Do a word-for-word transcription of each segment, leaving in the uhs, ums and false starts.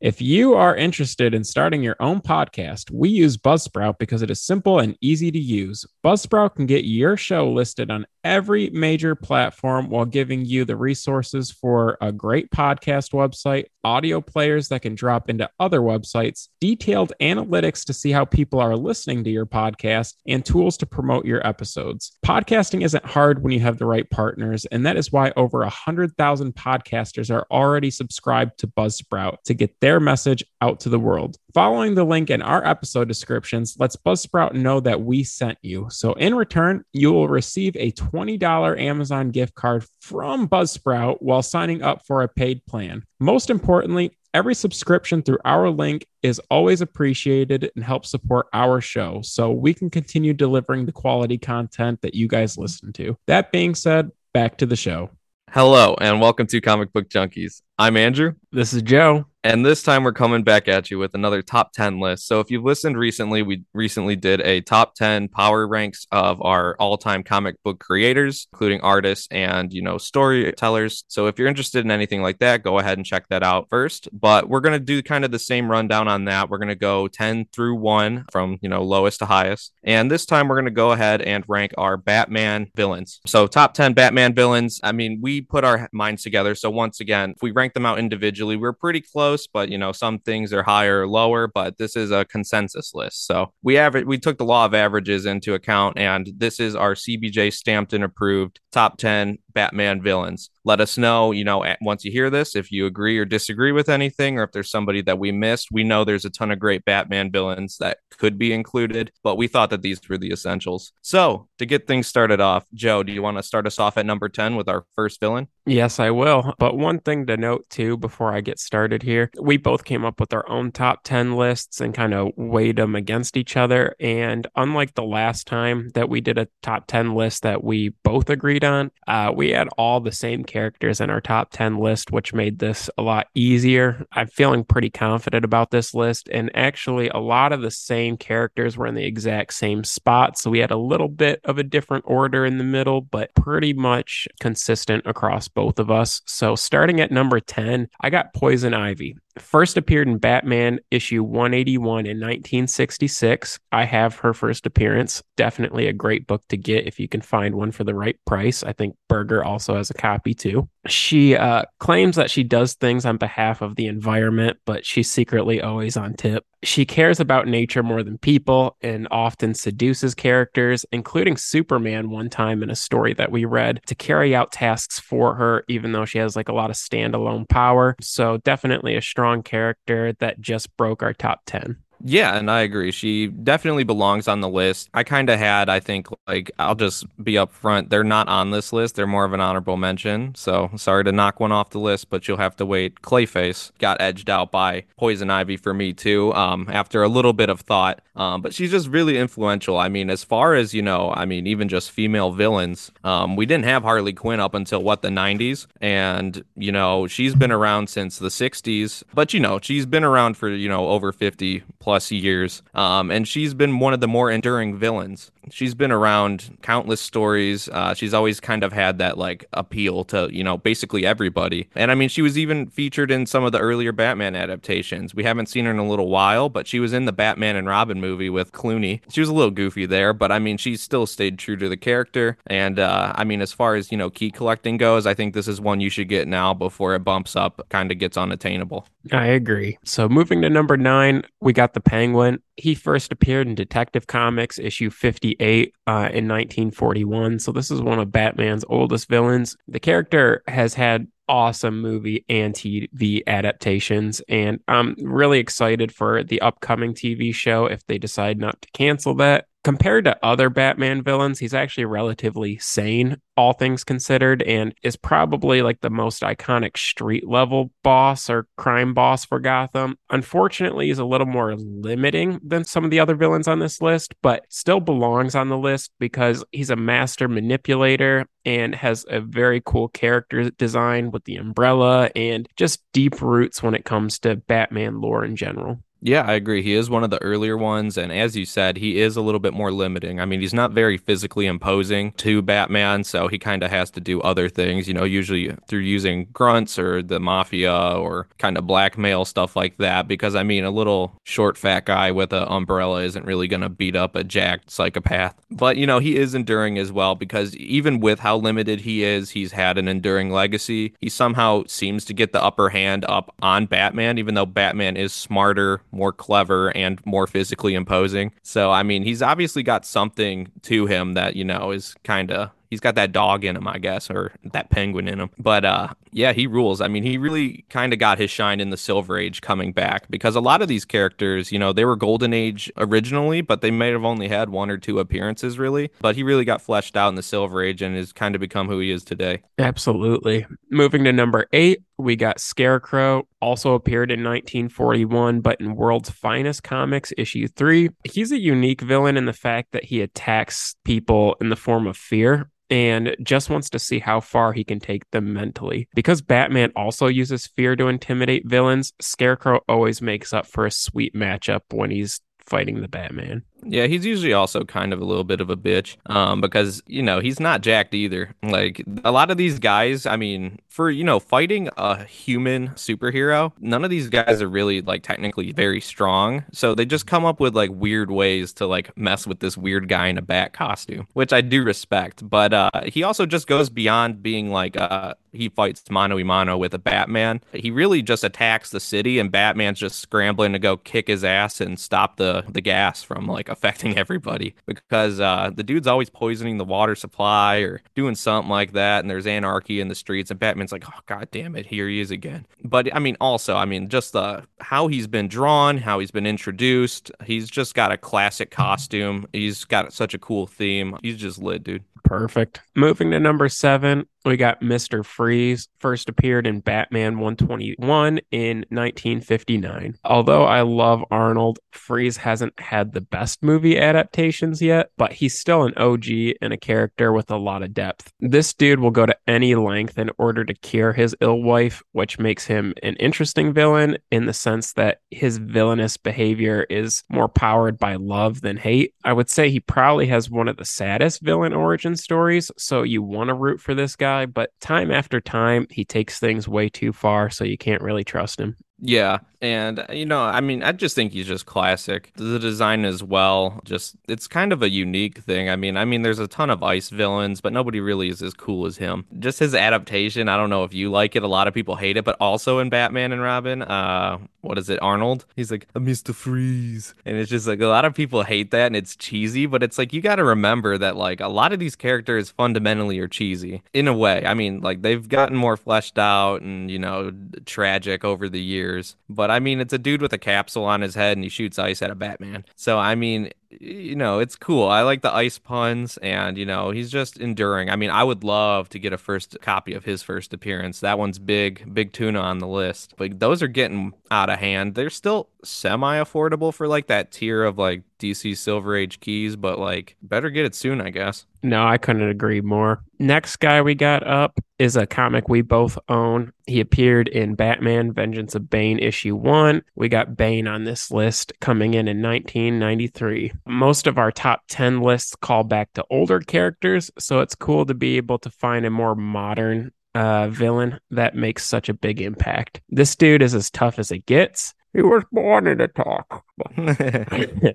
If you are interested in starting your own podcast, we use Buzzsprout because it is simple and easy to use. Buzzsprout can get your show listed on every major platform while giving you the resources for a great podcast website, audio players that can drop into other websites, detailed analytics to see how people are listening to your podcast, and tools to promote your episodes. Podcasting isn't hard when you have the right partners, and that is why over one hundred thousand podcasters are already subscribed to Buzzsprout to get their Their message out to the world. Following the link in our episode descriptions lets Buzzsprout know that we sent you. So in return, you will receive a twenty dollars Amazon gift card from Buzzsprout while signing up for a paid plan. Most importantly, every subscription through our link is always appreciated and helps support our show so we can continue delivering the quality content that you guys listen to. That being said, back to the show. Hello, and welcome to Comic Book Junkies. I'm Andrew. This is Joe. And this time we're coming back at you with another top ten list. So if you've listened recently, we recently did a top ten power ranks of our all-time comic book creators, including artists and, you know, storytellers. So if you're interested in anything like that, go ahead and check that out first. But we're going to do kind of the same rundown on that. We're going to go ten through one from, you know, lowest to highest. And this time we're going to go ahead and rank our Batman villains. So top ten Batman villains. I mean, we put our minds together. So once again, if we rank them out individually, we're pretty close. But, you know, some things are higher or lower, but this is a consensus list. So we aver- we took the law of averages into account, and this is our C B J stamped and approved top ten Batman villains. Let us know, you know, once you hear this, if you agree or disagree with anything, or if there's somebody that we missed. We know there's a ton of great Batman villains that could be included, but we thought that these were the essentials. So to get things started off, Joe, do you want to start us off at number ten with our first villain? Yes, I will. But one thing to note, too, before I get started here, we both came up with our own top ten lists and kind of weighed them against each other. And unlike the last time that we did a top ten list that we both agreed on, uh, we had all the same characters in our top ten list, which made this a lot easier. I'm feeling pretty confident about this list. And actually, a lot of the same characters were in the exact same spot. So we had a little bit of a different order in the middle, but pretty much consistent across both of us. So starting at number ten, I got Poison Ivy. First appeared in Batman issue one eighty-one in nineteen sixty-six. I have her first appearance. Definitely a great book to get if you can find one for the right price. I think Berger also has a copy too. She uh, claims that she does things on behalf of the environment, but she's secretly always on tip. She cares about nature more than people and often seduces characters, including Superman one time in a story that we read, to carry out tasks for her, even though she has like a lot of standalone power. So definitely a strong character that just broke our top ten. Yeah, and I agree. She definitely belongs on the list. I kind of had, I think, like, I'll just be up front. They're not on this list. They're more of an honorable mention. So sorry to knock one off the list, but you'll have to wait. Clayface got edged out by Poison Ivy for me, too, um, after a little bit of thought. Um, but she's just really influential. I mean, as far as, you know, I mean, even just female villains, um, we didn't have Harley Quinn up until, what, the nineties? And, you know, she's been around since the sixties. But, you know, she's been around for, you know, over fifty plus. plus years. Um, and she's been one of the more enduring villains. She's been around countless stories. Uh, she's always kind of had that like appeal to, you know, basically everybody. And I mean, she was even featured in some of the earlier Batman adaptations. We haven't seen her in a little while, but she was in the Batman and Robin movie with Clooney. She was a little goofy there, but I mean, she still stayed true to the character. And uh, I mean, as far as, you know, key collecting goes, I think this is one you should get now before it bumps up, kind of gets unattainable. I agree. So moving to number nine, we got the Penguin. He first appeared in Detective Comics issue fifty-eight uh, in nineteen forty-one. So this is one of Batman's oldest villains. The character has had awesome movie and T V adaptations, and I'm really excited for the upcoming T V show if they decide not to cancel that. Compared to other Batman villains, he's actually relatively sane, all things considered, and is probably like the most iconic street level boss or crime boss for Gotham. Unfortunately, he's a little more limiting than some of the other villains on this list, but still belongs on the list because he's a master manipulator and has a very cool character design with the umbrella and just deep roots when it comes to Batman lore in general. Yeah, I agree. He is one of the earlier ones. And as you said, he is a little bit more limiting. I mean, he's not very physically imposing to Batman, so he kind of has to do other things, you know, usually through using grunts or the mafia or kind of blackmail, stuff like that. Because, I mean, a little short, fat guy with an umbrella isn't really going to beat up a jacked psychopath. But, you know, he is enduring as well, because even with how limited he is, he's had an enduring legacy. He somehow seems to get the upper hand up on Batman, even though Batman is smarter, more clever, and more physically imposing. So, I mean, he's obviously got something to him that, you know, is kind of, he's got that dog in him, I guess, or that penguin in him. But uh, yeah, he rules. I mean, he really kind of got his shine in the Silver Age coming back, because a lot of these characters, you know, they were Golden Age originally, but they may have only had one or two appearances, really. But he really got fleshed out in the Silver Age and has kind of become who he is today. Absolutely. Moving to number eight, we got Scarecrow, also appeared in nineteen forty-one, but in World's Finest Comics, issue three. He's a unique villain in the fact that he attacks people in the form of fear and just wants to see how far he can take them mentally. Because Batman also uses fear to intimidate villains, Scarecrow always makes up for a sweet matchup when he's fighting the Batman. Yeah, he's usually also kind of a little bit of a bitch, um, because, you know, he's not jacked either. Like, a lot of these guys, I mean, for, you know, fighting a human superhero, none of these guys are really, like, technically very strong. So they just come up with, like, weird ways to, like, mess with this weird guy in a bat costume, which I do respect. But uh, he also just goes beyond being, like, uh, he fights mano-a-mano with a Batman. He really just attacks the city, and Batman's just scrambling to go kick his ass and stop the, the gas from, like, affecting everybody, because uh, the dude's always poisoning the water supply or doing something like that, and there's anarchy in the streets, and Batman's like, oh, god damn it, here he is again. But I mean, also, I mean, just the how he's been drawn, how he's been introduced, he's just got a classic costume, he's got such a cool theme, he's just lit, dude. Perfect. Moving to number seven, we got Mister Freeze, first appeared in Batman one twenty-one in nineteen fifty-nine. Although I love Arnold, Freeze hasn't had the best movie adaptations yet, but he's still an O G and a character with a lot of depth. This dude will go to any length in order to cure his ill wife, which makes him an interesting villain in the sense that his villainous behavior is more powered by love than hate. I would say he probably has one of the saddest villain origin stories, so you want to root for this guy, but time after time, he takes things way too far, so you can't really trust him. Yeah. And, you know, I mean, I just think he's just classic. The design as well, just, it's kind of a unique thing. I mean, I mean, there's a ton of ice villains, but nobody really is as cool as him. Just his adaptation, I don't know if you like it. A lot of people hate it, but also in Batman and Robin, uh, what is it, Arnold? He's like, Mister Freeze. And it's just like, a lot of people hate that, and it's cheesy, but it's like, you got to remember that, like, a lot of these characters fundamentally are cheesy in a way. I mean, like, they've gotten more fleshed out and, you know, tragic over the years. But I mean, it's a dude with a capsule on his head and he shoots ice at a Batman. So, I mean, you know, it's cool. I like the ice puns, and, you know, he's just enduring. I mean, I would love to get a first copy of his first appearance. That one's big, big tuna on the list. Like, those are getting out of hand. They're still semi-affordable for, like, that tier of, like, D C Silver Age keys, but, like, better get it soon, I guess. No, I couldn't agree more. Next guy we got up is a comic we both own. He appeared in Batman Vengeance of Bane issue one. We got Bane on this list, coming in in nineteen ninety-three. Most of our top ten lists call back to older characters, so it's cool to be able to find a more modern uh, villain that makes such a big impact. This dude is as tough as it gets. He was born in a talk.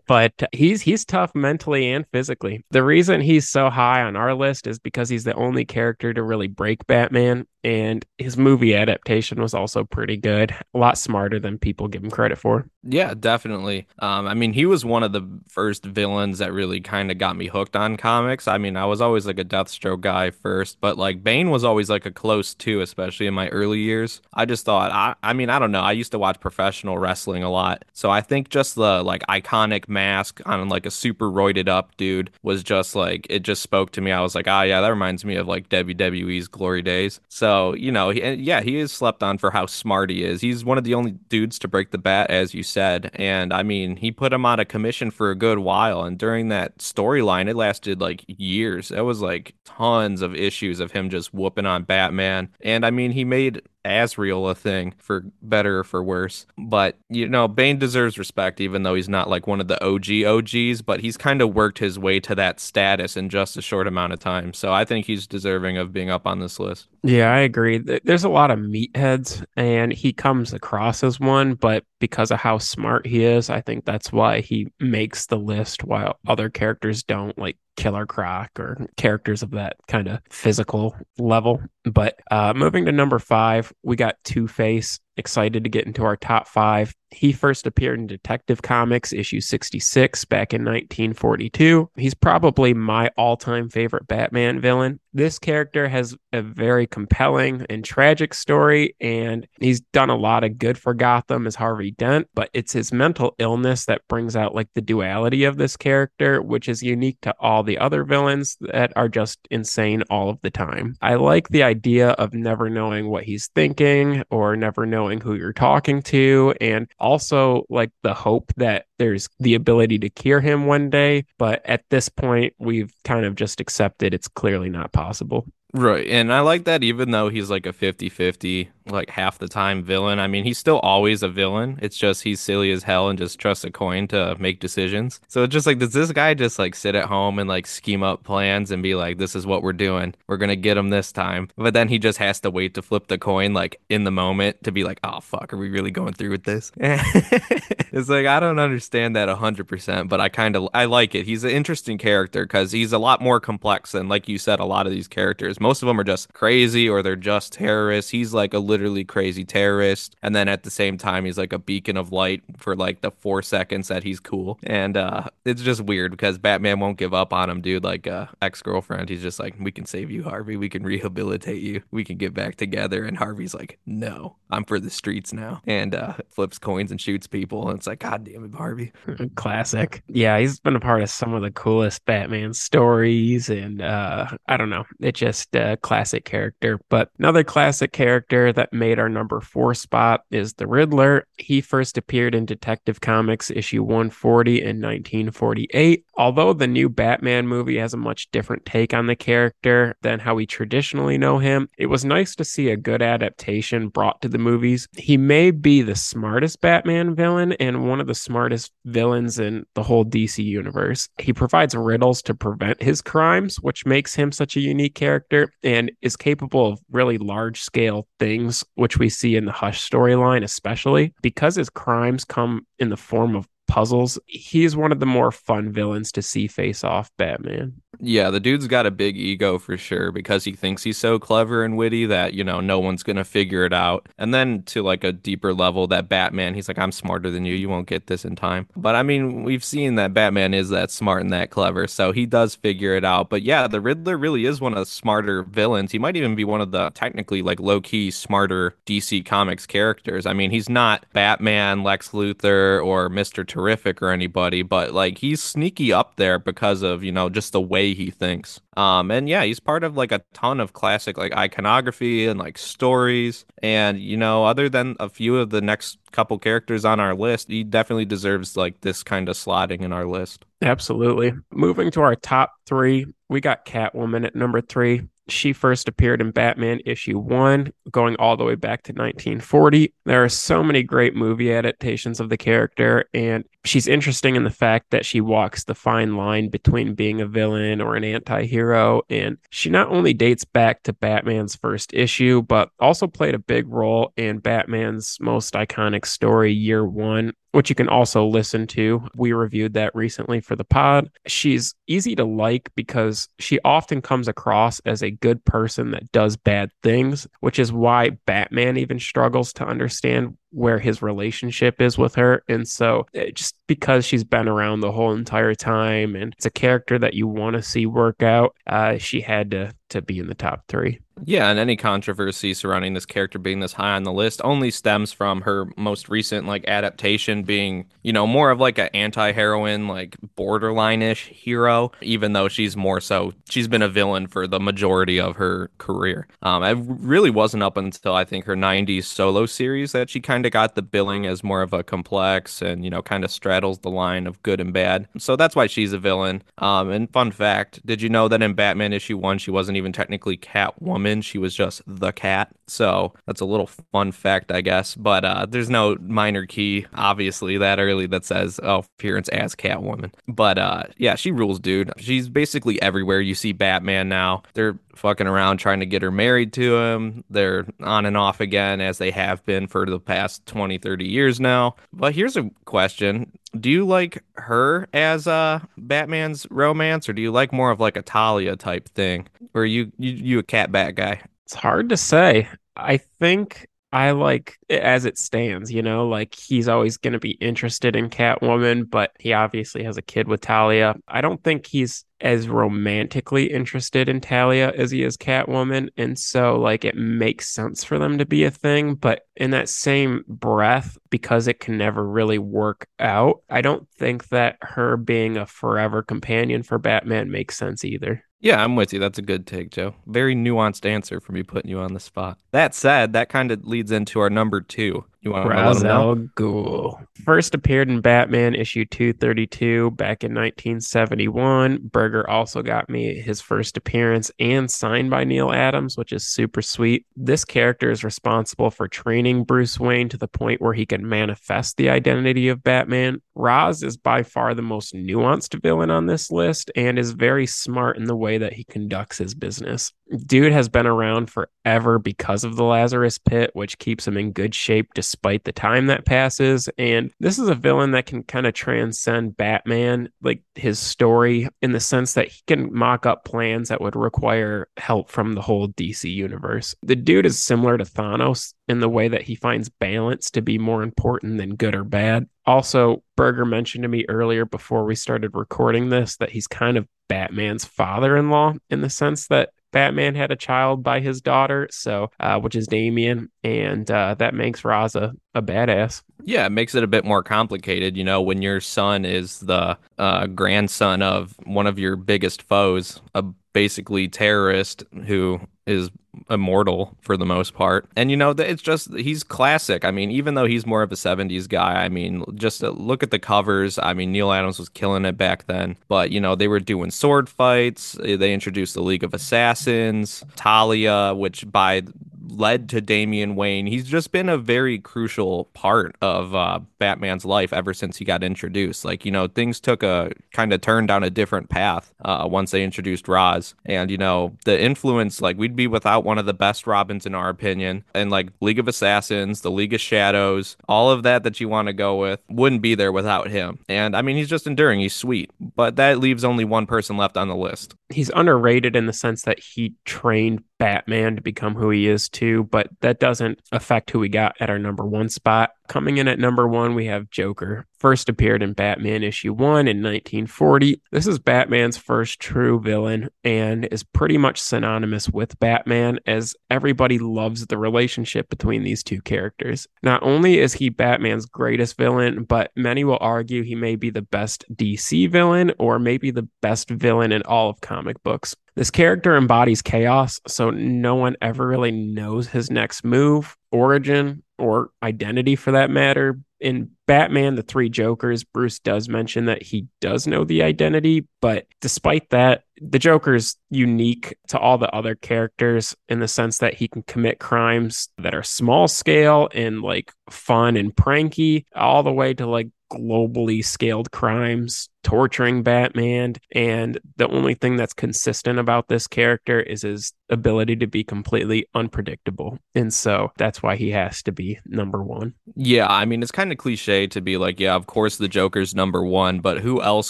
But he's he's tough mentally and physically. The reason he's so high on our list is because he's the only character to really break Batman, and his movie adaptation was also pretty good. A lot smarter than people give him credit for. Yeah, definitely. Um, I mean, he was one of the first villains that really kind of got me hooked on comics. I mean, I was always like a Deathstroke guy first, but like Bane was always like a close two, especially in my early years. I just thought, I, I mean, I don't know. I used to watch professional wrestling a lot, so I think just the like iconic mask on like a super roided up dude was just like, it just spoke to me. I was like, ah, oh, yeah, that reminds me of like W W E's glory days. So, you know, he, yeah, he is slept on for how smart he is. He's one of the only dudes to break the bat, as you said. And I mean, he put him out of commission for a good while. And during that storyline, it lasted like years. It was like tons of issues of him just whooping on Batman. And I mean, he made Azrael a thing, for better or for worse. But, you know, Bane deserves respect, even though he's not like one of the O G O Gs, but he's kind of worked his way to that status in just a short amount of time. So I think he's deserving of being up on this list. Yeah, I agree. There's a lot of meatheads, and he comes across as one, but because of how smart he is, I think that's why he makes the list while other characters don't, like Killer Croc or characters of that kind of physical level. But uh, moving to number five, we got Two-Face. Excited to get into our top five. He first appeared in Detective Comics issue sixty-six back in nineteen forty-two. He's probably my all-time favorite Batman villain. This character has a very compelling and tragic story, and he's done a lot of good for Gotham as Harvey Dent, but it's his mental illness that brings out like the duality of this character, which is unique to all the other villains that are just insane all of the time. I like the idea of never knowing what he's thinking or never knowing who you're talking to, and also like the hope that there's the ability to cure him one day, but at this point we've kind of just accepted it's clearly not possible. Right, and I like that even though he's like a fifty-fifty, like half the time villain, I mean, he's still always a villain. It's just he's silly as hell and just trusts a coin to make decisions. So it's just like, does this guy just like sit at home and like scheme up plans and be like, this is what we're doing. We're going to get him this time. But then he just has to wait to flip the coin like in the moment to be like, oh, fuck, are we really going through with this? It's like, I don't understand that one hundred percent, but I kind of, I like it. He's an interesting character because he's a lot more complex than, like you said, a lot of these characters. Most of them are just crazy or they're just terrorists. He's like a literally crazy terrorist. And then at the same time, he's like a beacon of light for like the four seconds that he's cool. And uh, it's just weird because Batman won't give up on him, dude. Like uh, ex-girlfriend, he's just like, we can save you, Harvey. We can rehabilitate you. We can get back together. And Harvey's like, no, I'm for the streets now. And uh, flips coins and shoots people. And it's like, God damn it, Harvey. Classic. Yeah, he's been a part of some of the coolest Batman stories. And uh, I don't know. It just, a classic character. But another classic character that made our number four spot is the Riddler. He first appeared in Detective Comics issue one forty in nineteen forty-eight. Although the new Batman movie has a much different take on the character than how we traditionally know him, it was nice to see a good adaptation brought to the movies. He may be the smartest Batman villain and one of the smartest villains in the whole D C universe. He provides riddles to prevent his crimes, which makes him such a unique character, and is capable of really large-scale things, which we see in the Hush storyline especially. Because his crimes come in the form of puzzles, he's one of the more fun villains to see face off Batman. Yeah, the dude's got a big ego for sure because he thinks he's so clever and witty that, you know, no one's going to figure it out. And then to like a deeper level that Batman, he's like, I'm smarter than you. You won't get this in time. But I mean, we've seen that Batman is that smart and that clever. So he does figure it out. But yeah, the Riddler really is one of the smarter villains. He might even be one of the technically like low key smarter D C Comics characters. I mean, he's not Batman, Lex Luthor or Mister Terrific or anybody, but like he's sneaky up there because of, you know, just the way he thinks. Um, and yeah, he's part of like a ton of classic like iconography and like stories. And, you know, other than a few of the next couple characters on our list, he definitely deserves like this kind of slotting in our list. Absolutely. Moving to our top three, we got Catwoman at number three. She first appeared in Batman issue one, going all the way back to nineteen forty. There are so many great movie adaptations of the character, and she's interesting in the fact that she walks the fine line between being a villain or an anti-hero, and she not only dates back to Batman's first issue, but also played a big role in Batman's most iconic story, Year One, which you can also listen to. We reviewed that recently for the pod. She's easy to like because she often comes across as a good person that does bad things, which is why Batman even struggles to understand where his relationship is with her. And so just because she's been around the whole entire time and it's a character that you want to see work out, uh, she had to to be in the top three. Yeah, and any controversy surrounding this character being this high on the list only stems from her most recent like adaptation being, you know, more of like an anti-heroine, like borderline-ish hero, even though she's more so, she's been a villain for the majority of her career. Um, it really wasn't up until I think her nineties solo series that she kind of got the billing as more of a complex and, you know, kind of straddles the line of good and bad. So that's why she's a villain. Um, and fun fact, did you know that in Batman issue one, she wasn't even technically Catwoman? woman. She was just the Cat. So that's a little fun fact, I guess. But uh, there's no minor key, obviously, that early that says, oh, appearance as Catwoman. But uh, yeah, she rules, dude. She's basically everywhere. You see Batman now. They're fucking around trying to get her married to him. They're on and off again, as they have been for the past twenty, thirty years now. But here's a question. Do you like her as uh, Batman's romance, or do you like more of like a Talia type thing? Or are you, you, you a Cat Bat guy? It's hard to say. I think I like it as it stands, you know, like he's always going to be interested in Catwoman, but he obviously has a kid with Talia. I don't think he's as romantically interested in Talia as he is Catwoman. And so like it makes sense for them to be a thing. But in that same breath, because it can never really work out, I don't think that her being a forever companion for Batman makes sense either. Yeah, I'm with you. That's a good take, Joe. Very nuanced answer for me putting you on the spot. That said, that kind of leads into our number two. You want to Ra's al Ghul. First appeared in Batman issue two thirty-two back in nineteen seventy-one. Berger also got me his first appearance and signed by Neal Adams, which is super sweet. This character is responsible for training Bruce Wayne to the point where he can manifest the identity of Batman. Ra's is by far the most nuanced villain on this list and is very smart in the way that he conducts his business. Dude has been around forever because of the Lazarus Pit, which keeps him in good shape despite the time that passes. And this is a villain that can kind of transcend Batman, like his story, in the sense that he can mock up plans that would require help from the whole D C universe. The dude is similar to Thanos in the way that he finds balance to be more important than good or bad. Also, Berger mentioned to me earlier before we started recording this that he's kind of Batman's father-in-law, in the sense that Batman had a child by his daughter, so uh, which is Damian, and uh, that makes Ra's a, a badass. Yeah, it makes it a bit more complicated, you know, when your son is the uh, grandson of one of your biggest foes, a basically terrorist who is immortal for the most part. And, you know, it's just, he's classic. I mean, even though he's more of a seventies guy, I mean, just look at the covers. I mean, Neal Adams was killing it back then. But, you know, they were doing sword fights. They introduced the League of Assassins, Talia, which by... led to Damian Wayne. He's just been a very crucial part of uh, Batman's life ever since he got introduced. Like, you know, things took a kind of turn down a different path uh, once they introduced Ra's. And, you know, the influence, like, we'd be without one of the best Robins in our opinion. And, like, League of Assassins, the League of Shadows, all of that that you want to go with wouldn't be there without him. And, I mean, he's just enduring. He's sweet. But that leaves only one person left on the list. He's underrated in the sense that he trained Batman to become who he is too, but that doesn't affect who we got at our number one spot. Coming in at number one, we have Joker. First appeared in Batman issue one in nineteen forty. This is Batman's first true villain and is pretty much synonymous with Batman, as everybody loves the relationship between these two characters. Not only is he Batman's greatest villain, but many will argue he may be the best D C villain or maybe the best villain in all of comic books. This character embodies chaos, so no one ever really knows his next move, origin, or identity for that matter. In Batman, the Three Jokers, Bruce does mention that he does know the identity, but despite that, the Joker's unique to all the other characters in the sense that he can commit crimes that are small scale and like fun and pranky, all the way to like globally scaled crimes, torturing Batman. And the only thing that's consistent about this character is his ability to be completely unpredictable. And so that's why he has to be number one. Yeah, I mean, it's kind of cliche to be like, yeah, of course the Joker's number one, but who else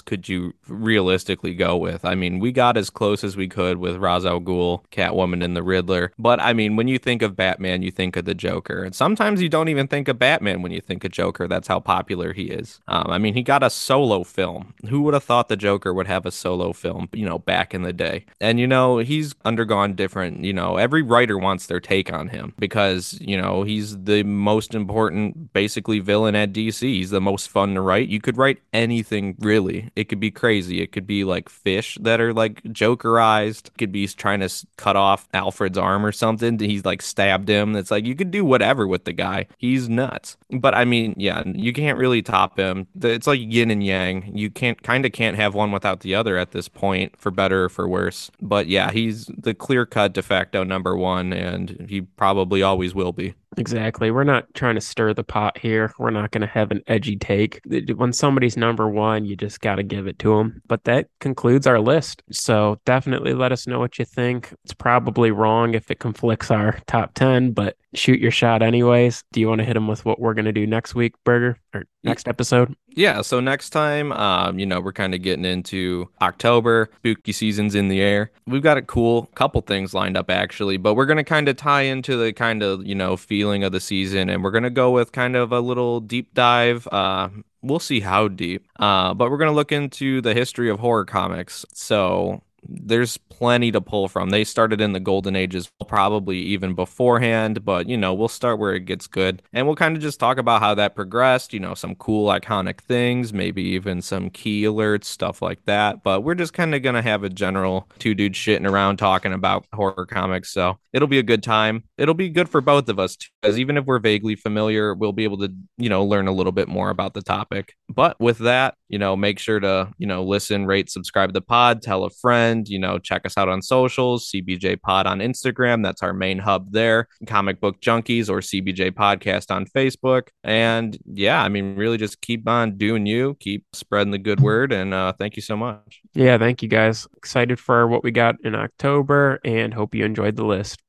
could you realistically go with? I mean, we got as close as we could with Ra's al Ghul, Catwoman, and the Riddler. But I mean, when you think of Batman, you think of the Joker. And sometimes you don't even think of Batman when you think of Joker. That's how popular he is. Um, I mean, he got a solo film. Who would have thought the Joker would have a solo film, you know, back in the day? And, you know, he's undergone different, you know, every writer wants their take on him because, you know, he's the most important, basically, villain at D C. He's the most fun to write. You could write anything, really. It could be crazy. It could be, like, fish that are, like, Jokerized. It could be trying to cut off Alfred's arm or something. He's, like, stabbed him. It's like, you could do whatever with the guy. He's nuts. But, I mean, yeah, you can't really top stop him. It's like yin and yang. You can't kind of can't have one without the other at this point, for better or for worse. But yeah, he's the clear-cut de facto number one, and he probably always will be. Exactly. We're not trying to stir the pot here. We're not going to have an edgy take. When somebody's number one, you just got to give it to them. But that concludes our list. So definitely let us know what you think. It's probably wrong if it conflicts our top ten, but shoot your shot anyways. Do you want to hit them with what we're going to do next week, Berger, or next episode? Yeah, so next time, um, you know, we're kind of getting into October. Spooky season's in the air. We've got a cool couple things lined up, actually, but we're going to kind of tie into the kind of, you know, feeling of the season, and we're going to go with kind of a little deep dive. Uh, we'll see how deep, uh, but we're going to look into the history of horror comics. So there's plenty to pull from. They started in the golden ages, probably even beforehand, but you know, we'll start where it gets good, and we'll kind of just talk about how that progressed, you know, some cool iconic things, maybe even some key alerts, stuff like that. But we're just kind of gonna have a general two dudes shitting around talking about horror comics, so it'll be a good time. It'll be good for both of us, because even if we're vaguely familiar, we'll be able to, you know, learn a little bit more about the topic. But with that, you know, make sure to, you know, listen, rate, subscribe to the pod, tell a friend, you know, check us out on socials, C B J Pod on Instagram. That's our main hub there. Comic Book Junkies or C B J Podcast on Facebook. And yeah, I mean, really just keep on doing you, keep spreading the good word. And uh, thank you so much. Yeah, thank you guys. Excited for what we got in October, and hope you enjoyed the list.